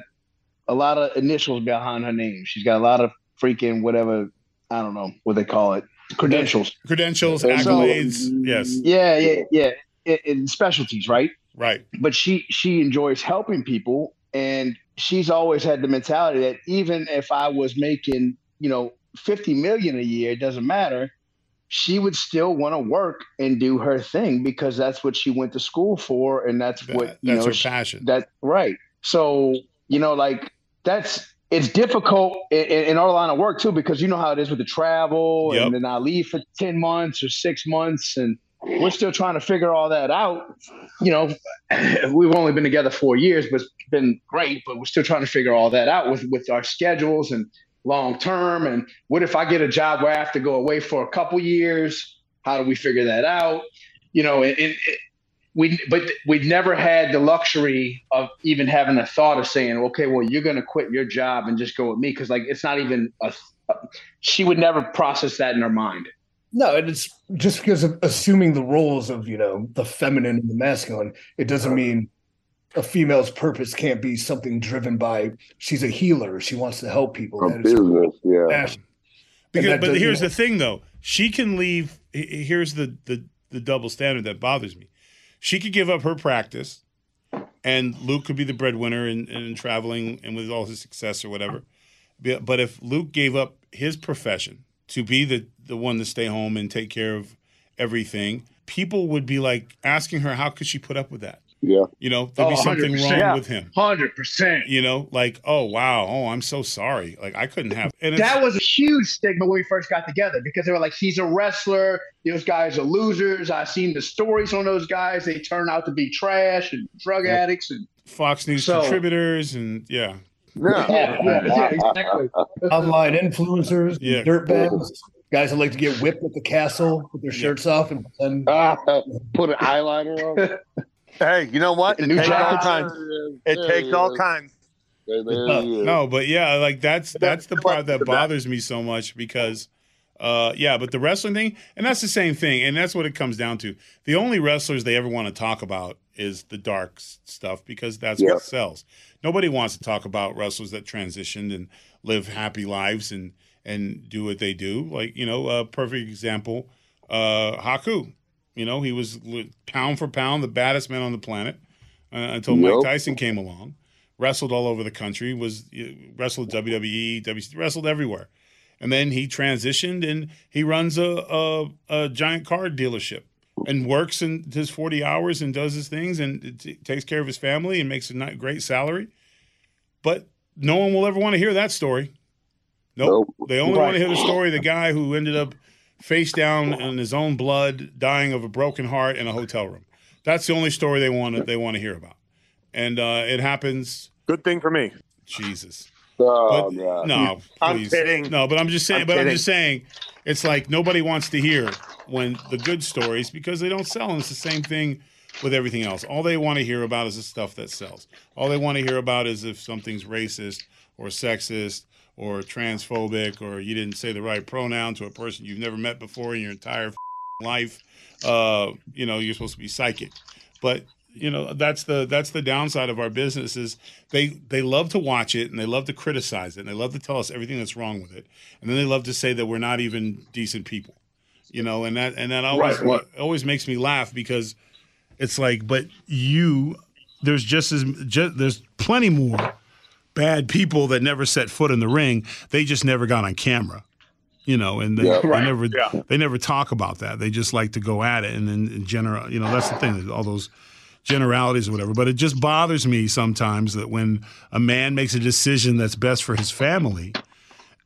a lot of initials behind her name. She's got a lot of freaking whatever. I don't know what they call it. Credentials. Credentials, and accolades. So, yes. Yeah, yeah, yeah. It, it, specialties, right? Right. But she she enjoys helping people, and she's always had the mentality that even if I was making, you know, fifty million dollars a year, it doesn't matter. She would still want to work and do her thing because that's what she went to school for, and that's that, what you that's know. That's her passion. She, that right. So you know, like that's. It's difficult in, in our line of work too, because you know how it is with the travel, yep. and then I leave for ten months or six months, and we're still trying to figure all that out. You know, we've only been together four years, but it's been great. But we're still trying to figure all that out with with our schedules and long term. And what if I get a job where I have to go away for a couple years? How do we figure that out? You know, it, it, it, we but we never had the luxury of even having a thought of saying, okay, well, you're going to quit your job and just go with me. Cause like, it's not even a, she would never process that in her mind. No, and it's just because of assuming the roles of, you know, the feminine and the masculine, it doesn't mean a female's purpose can't be something driven by, she's a healer. She wants to help people. That is business, yeah. Because, but here's the thing though. She can leave. Here's the, the, the double standard that bothers me. She could give up her practice, and Luke could be the breadwinner and, and traveling and with all his success or whatever. But if Luke gave up his profession to be the, the one to stay home and take care of everything, people would be like asking her, how could she put up with that? Yeah. You know, there'd oh, be something wrong yeah. with him. one hundred percent. You know, like, oh, wow. Oh, I'm so sorry. Like, I couldn't have. And that was a huge stigma when we first got together because they were like, he's a wrestler. Those guys are losers. I've seen the stories on those guys. They turn out to be trash and drug addicts and Fox News so, contributors. And yeah. Yeah, yeah, yeah, exactly. Online influencers, yeah, dirtbags, guys that like to get whipped at the castle with their shirts off and then uh, put an eyeliner on. Hey, you know what? It new takes all kinds. It there takes all kinds. No, but yeah, like that's that's the part that bothers me so much because, uh, yeah, but the wrestling thing, and that's the same thing, and that's what it comes down to. The only wrestlers they ever want to talk about is the dark stuff because that's yeah. what sells. Nobody wants to talk about wrestlers that transitioned and live happy lives and and do what they do. Like, you know, a perfect example, uh, Haku. You know, he was pound for pound the baddest man on the planet uh, until nope. Mike Tyson came along. Wrestled all over the country, was wrestled W W E, W C, wrestled everywhere, and then he transitioned and he runs a, a, a giant car dealership and works in his forty hours and does his things and t- takes care of his family and makes a great salary. But no one will ever want to hear that story. Nope. nope. They only right. want to hear the story of the guy who ended up face down in his own blood, dying of a broken heart in a hotel room. That's the only story they want to, they want to hear about. And uh, it happens. Good thing for me. Jesus. Oh, but, God. No, I'm kidding. No, but I'm just saying. I'm but kidding. I'm just saying, it's like nobody wants to hear when the good stories because they don't sell. And it's the same thing with everything else. All they want to hear about is the stuff that sells. All they want to hear about is if something's racist or sexist or transphobic or you didn't say the right pronoun to a person you've never met before in your entire life. Uh, you know, you're supposed to be psychic, but. You know, that's the that's the downside of our business is they, they love to watch it and they love to criticize it and they love to tell us everything that's wrong with it. And then they love to say that we're not even decent people, you know, and that and that always right. always makes me laugh because it's like, but you there's just as just, there's plenty more bad people that never set foot in the ring. They just never got on camera. You know, and they, yeah, right. they never yeah. they never talk about that. They just like to go at it. And then in general, you know, that's the thing. All those generalities or whatever, but it just bothers me sometimes that when a man makes a decision that's best for his family,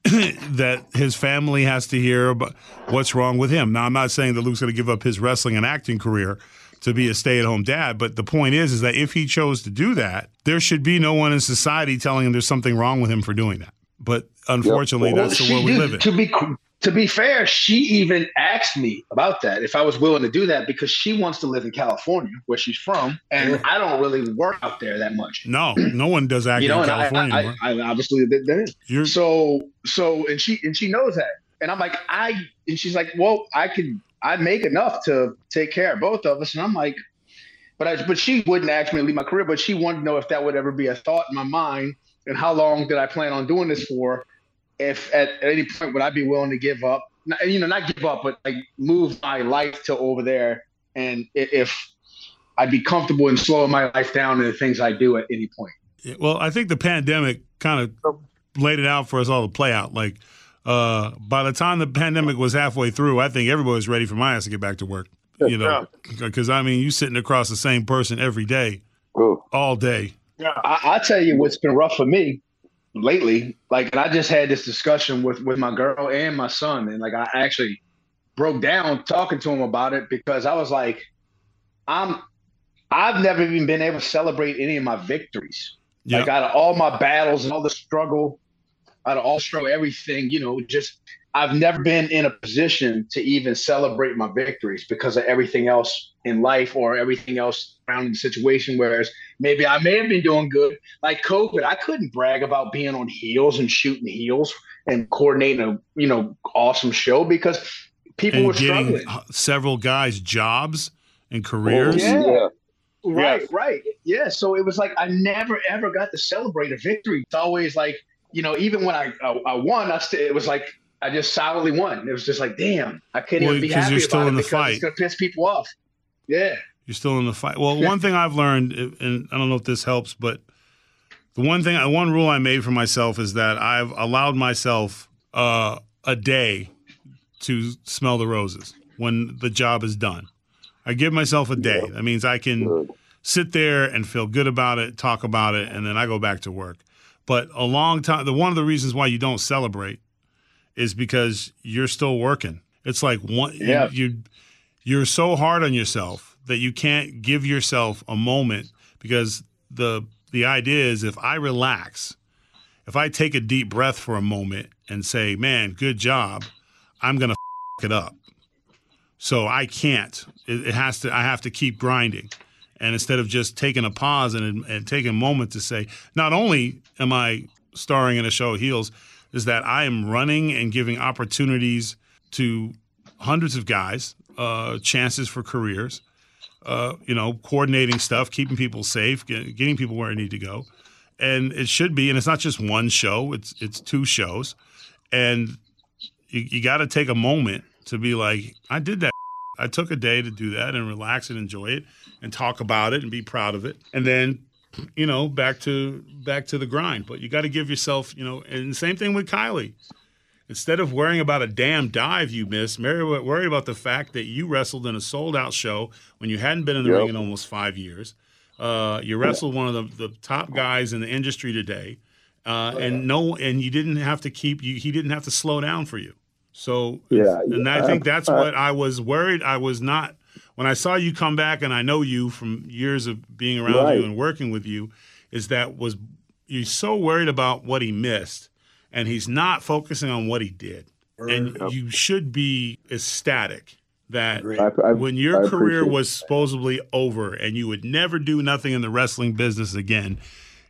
that his family has to hear about what's wrong with him. Now, I'm not saying that Luke's going to give up his wrestling and acting career to be a stay-at-home dad, but the point is, is that if he chose to do that, there should be no one in society telling him there's something wrong with him for doing that. But unfortunately, yep. well, that's the world we live in. To be To be fair, she even asked me about that, if I was willing to do that, because she wants to live in California, where she's from, and I don't really work out there that much. No, no one does acting you know, in California. I, I, I, I obviously there is. So, so, and she and she knows that, and I'm like, I, and she's like, well, I could, I make enough to take care of both of us, and I'm like, but I, but she wouldn't ask me to leave my career, but she wanted to know if that would ever be a thought in my mind, and how long did I plan on doing this for. If at any point would I be willing to give up, you know, not give up, but like move my life to over there. And if I'd be comfortable in slowing my life down and the things I do at any point. Yeah, well, I think the pandemic kind of laid it out for us all to play out. Like uh, by the time the pandemic was halfway through, I think everybody was ready for my ass to get back to work, you know, because yeah. I mean, you sitting across the same person every day, Ooh. all day. Yeah, I, I tell you what's been rough for me. Lately, like, and I just had this discussion with, with my girl and my son, and like I actually broke down talking to him about it because I was like, I'm, I've never even been able to celebrate any of my victories. Yep. Like out of all my battles and all the struggle, out of all struggle, everything, you know, just I've never been in a position to even celebrate my victories because of everything else in life or everything else around the situation. Whereas maybe I may have been doing good, like COVID. I couldn't brag about being on Heels and shooting Heels and coordinating a you know awesome show because people and were struggling. Several guys' jobs and careers. Oh, yeah. yeah. Right, yes. right. Yeah. So it was like I never ever got to celebrate a victory. It's always like, you know, even when I I, I won, I st- it was like I just solidly won. It was just like, damn, I couldn't well, even be happy about it because fight. It's going to piss people off. Yeah. You're still in the fight. Well, one thing I've learned, and I don't know if this helps, but the one thing, one rule I made for myself is that I've allowed myself uh, a day to smell the roses when the job is done. I give myself a day. That means I can sit there and feel good about it, talk about it, and then I go back to work. But a long time, the one of the reasons why you don't celebrate is because you're still working. It's like one, yeah. you, you, you're so hard on yourself that you can't give yourself a moment because the the idea is if I relax if I take a deep breath for a moment and say, man, good job, I'm going to f- it up. So I can't. It, it has to. I have to keep grinding. And instead of just taking a pause and, and taking a moment to say, not only am I starring in a show, Heels, is that I am running and giving opportunities to hundreds of guys, uh, chances for careers, uh, you know, coordinating stuff, keeping people safe, get, getting people where they need to go. And it should be, and it's not just one show, it's it's two shows. And you, you got to take a moment to be like, I did that. I took a day to do that and relax and enjoy it and talk about it and be proud of it. And then, you know, back to back to the grind. But you got to give yourself, you know, and same thing with Kylie. Instead of worrying about a damn dive you missed, Mary, worry about the fact that you wrestled in a sold-out show when you hadn't been in the yep. ring in almost five years. Uh, you wrestled one of the, the top guys in the industry today, uh, and no, and you didn't have to keep you. He didn't have to slow down for you. So, yeah, and I think that's what I was worried. I was not when I saw you come back, and I know you from years of being around right. you and working with you. Is that was you're so worried about what he missed, and he's not focusing on what he did. And you should be ecstatic that I, I, when your I career was supposedly over and you would never do nothing in the wrestling business again,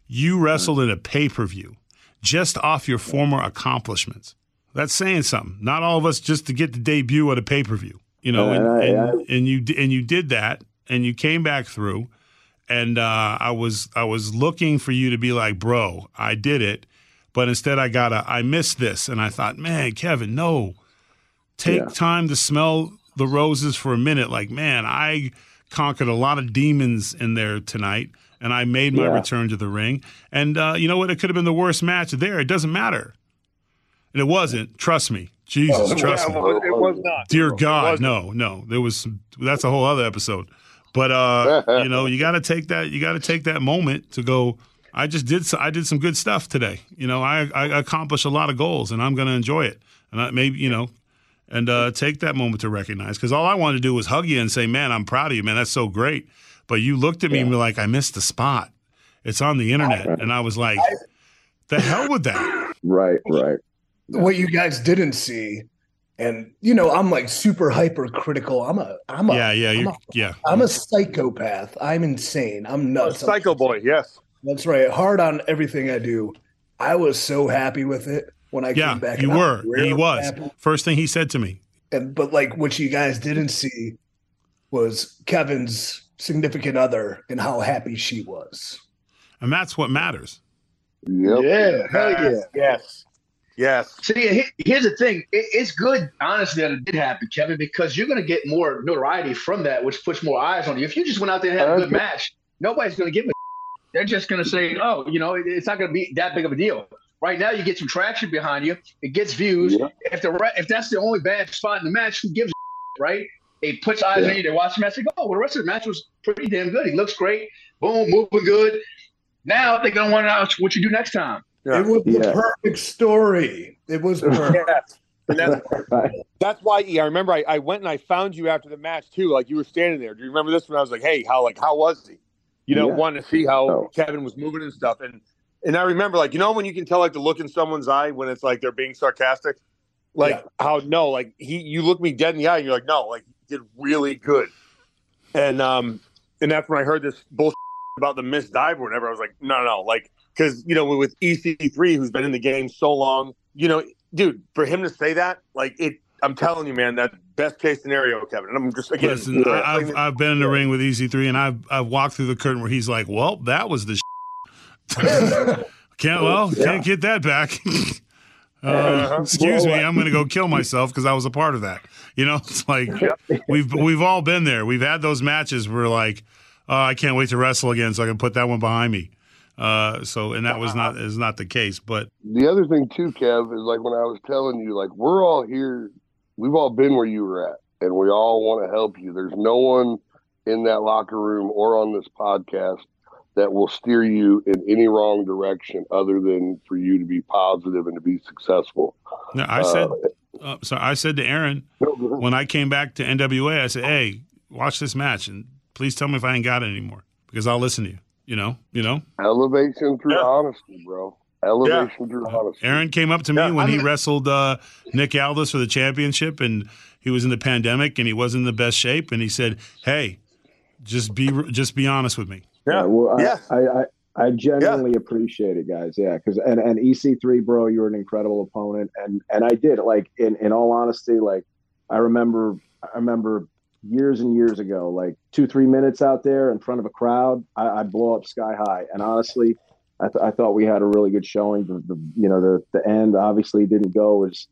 you wrestled in a pay-per-view just off your former accomplishments. That's saying something. Not all of us just to get the debut at a pay-per-view, you know, and, and, I, I, and you and you did that, and you came back through, and uh, I was I was looking for you to be like, bro, I did it, but instead I got a, I missed this, and I thought, man, Kevin, no, take yeah. time to smell the roses for a minute. Like, man, I conquered a lot of demons in there tonight, and I made my yeah. return to the ring, and uh, you know what? It could have been the worst match there. It doesn't matter. And it wasn't. Trust me, Jesus, oh, trust yeah, me. It was not. Dear God, no, no. There was. That's a whole other episode. But uh, you know, you got to take that. You got to take that moment to go. I just did. I did some good stuff today. You know, I, I accomplished a lot of goals, and I'm going to enjoy it. And I, maybe you know, and uh, take that moment to recognize. Because all I wanted to do was hug you and say, "Man, I'm proud of you, man. That's so great." But you looked at me yeah. and were like, "I missed the spot. It's on the internet." And I was like, "The hell with that!" Right. Right. What you guys didn't see, and you know, I'm like super hypercritical. I'm a, I'm a, yeah, yeah, I'm a, yeah. I'm a psychopath. I'm insane. I'm nuts. A psycho boy. Yes, that's right. Hard on everything I do. I was so happy with it when I yeah, came back. Yeah, you were. He was. Happy. First thing he said to me. And but like what you guys didn't see was Kevin's significant other and how happy she was. And that's what matters. Yep. Yeah. Hell yeah. Yes. Yes. See, here's the thing. It's good, honestly, that it did happen, Kevin, because you're going to get more notoriety from that, which puts more eyes on you. If you just went out there and had a good match, nobody's going to give a shit. They're just going to say, oh, you know, it's not going to be that big of a deal. Right now, you get some traction behind you. It gets views. Yeah. If the if that's the only bad spot in the match, who gives a shit, right? It puts eyes yeah. on you. They watch the match and go, oh, well, the rest of the match was pretty damn good. He looks great. Boom, moving good. Now they're going to want to know what you do next time. Yeah. It was the yeah. perfect story. It was perfect. Yes. And that's, that's why E, I remember I, I went and I found you after the match too. Like you were standing there. Do you remember this when I was like, hey, how like how was he? You know, yeah. wanted to see how oh. Kevin was moving and stuff. And and I remember like, you know when you can tell like the look in someone's eye when it's like they're being sarcastic? Like yeah. how no, like he you look me dead in the eye and you're like, no, like he did really good. And um and that's when I heard this bullshit about the missed dive or whatever, I was like, no, no, like because, you know, with E C three, who's been in the game so long, you know, dude, for him to say that, like, it, I'm telling you, man, that's best case scenario, Kevin. And I'm just, again, listen, I've, I've, I've been in the ring with E C three, and I've, I've walked through the curtain where he's like, well, that was the shit. Can't, well, yeah. can't get that back. uh, excuse me, I'm going to go kill myself because I was a part of that. You know, it's like, we've, we've all been there. We've had those matches where, like, oh, I can't wait to wrestle again so I can put that one behind me. Uh, so, and that was not, is not the case, but the other thing too, Kev, is like, when I was telling you, like, we're all here, we've all been where you were at and we all want to help you. There's no one in that locker room or on this podcast that will steer you in any wrong direction other than for you to be positive and to be successful. No, I said, uh, uh, so I said to Aaron, when I came back to N W A, I said, hey, watch this match and please tell me if I ain't got it anymore because I'll listen to you. You know, you know, elevation through yeah. honesty, bro. Elevation yeah. Dramatics. Aaron came up to me yeah, when I mean, he wrestled uh, Nick Aldis for the championship, and he was in the pandemic, and he wasn't in the best shape, and he said, hey, just be just be honest with me. Yeah, yeah well, yeah. I, I, I, I genuinely yeah. appreciate it, guys, yeah, because and, and E C three, bro, you were an incredible opponent, and, and I did, like, in, in all honesty, like, I remember I remember years and years ago, like, two, three minutes out there in front of a crowd, I, I'd blow up sky high, and honestly, I, th- I thought we had a really good showing. The, the you know the the end obviously didn't go as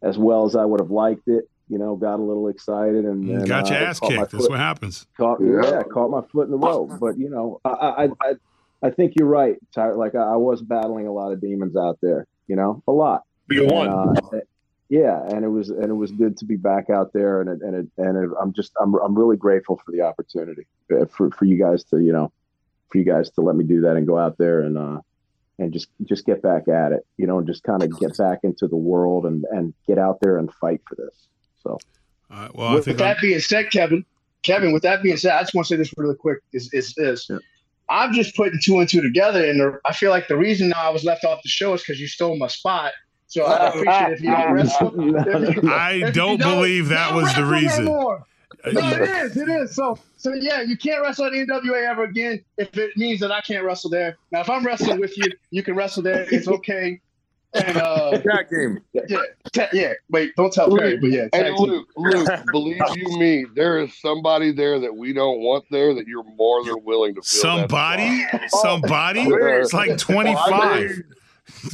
as well as I would have liked it. You know, got a little excited and, and got your uh, ass kicked. That's what happens. Caught, yeah. yeah, caught my foot in the rope. But you know, I I I, I think you're right, Tyler. Like I, I was battling a lot of demons out there. You know, a lot. But you won. And, uh, yeah, and it was and it was good to be back out there. And it, and it, and it, I'm just I'm I'm really grateful for the opportunity for for you guys to you know. for you guys to let me do that and go out there and uh and just just get back at it, you know, and just kind of get back into the world and and get out there and fight for this. So uh, well, with, I think with that being said, Kevin, Kevin, with that being said, I just want to say this really quick is is is yeah. I'm just putting two and two together, and the, I feel like the reason I was left off the show is because you stole my spot. So I appreciate if you don't wrestle. If you, I if don't, you don't believe that was the reason. No, it is. It is. So, so yeah, you can't wrestle at N W A ever again if it means that I can't wrestle there. Now, if I'm wrestling with you, you can wrestle there. It's okay. And uh, tag team. Yeah, ta- yeah. Wait, don't tell Luke, Perry, but yeah. Hey, Luke, Luke, believe you me, there is somebody there that we don't want there that you're more than willing to feel. Somebody? Somebody? It's like twenty-five.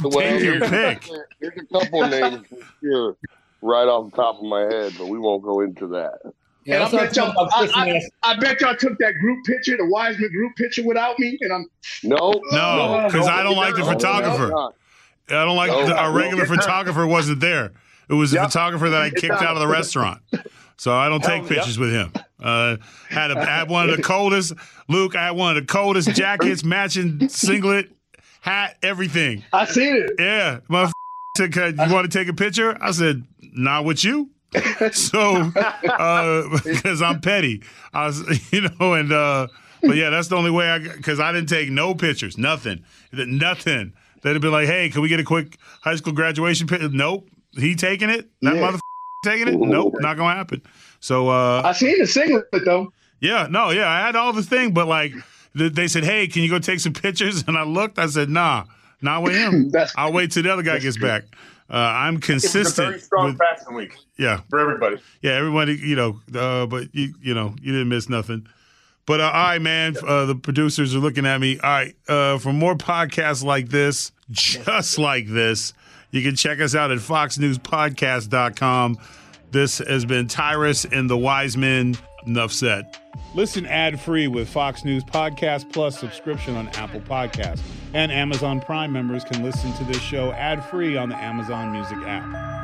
Well, take your pick. There's a couple names here right off the top of my head, but we won't go into that. Yeah, and I, bet y'all, I, I, I bet y'all took that group picture, the Wiseman group picture without me, and I'm no, no, because no, I don't like the photographer. No, I don't like no, the, our regular no, photographer wasn't there. It was the yep. photographer that I kicked out of the restaurant, so I don't take pictures yep. with him. Uh, had a, had one of the coldest, Luke. I had one of the coldest jackets, matching singlet, hat, everything. I seen it. Yeah, my said, f- "You want to take a picture?" I said, "Not with you." So, uh, because I'm petty, I was, you know, and, uh, but yeah, that's the only way I, because I didn't take no pictures, nothing, nothing. They'd have been like, hey, can we get a quick high school graduation picture? Nope. He taking it? That yeah. motherfucker taking it? Nope. Not going to happen. So, uh, I seen the singlet though. Yeah. No, yeah. I had all the thing, but like they said, hey, can you go take some pictures? And I looked, I said, nah, not with him. I'll wait till the other guy gets back. Uh, I'm consistent. It's a very strong with, fashion week. Yeah, for everybody. Yeah, everybody. You know, uh, but you, you know, you didn't miss nothing. But uh, all right, man. Uh, the producers are looking at me. All right, uh, for more podcasts like this, just like this, you can check us out at fox news podcast dot com. This has been Tyrus and the Wise Men. Enough said. Listen ad-free with Fox News Podcast Plus subscription on Apple Podcasts. And Amazon Prime members can listen to this show ad-free on the Amazon Music app.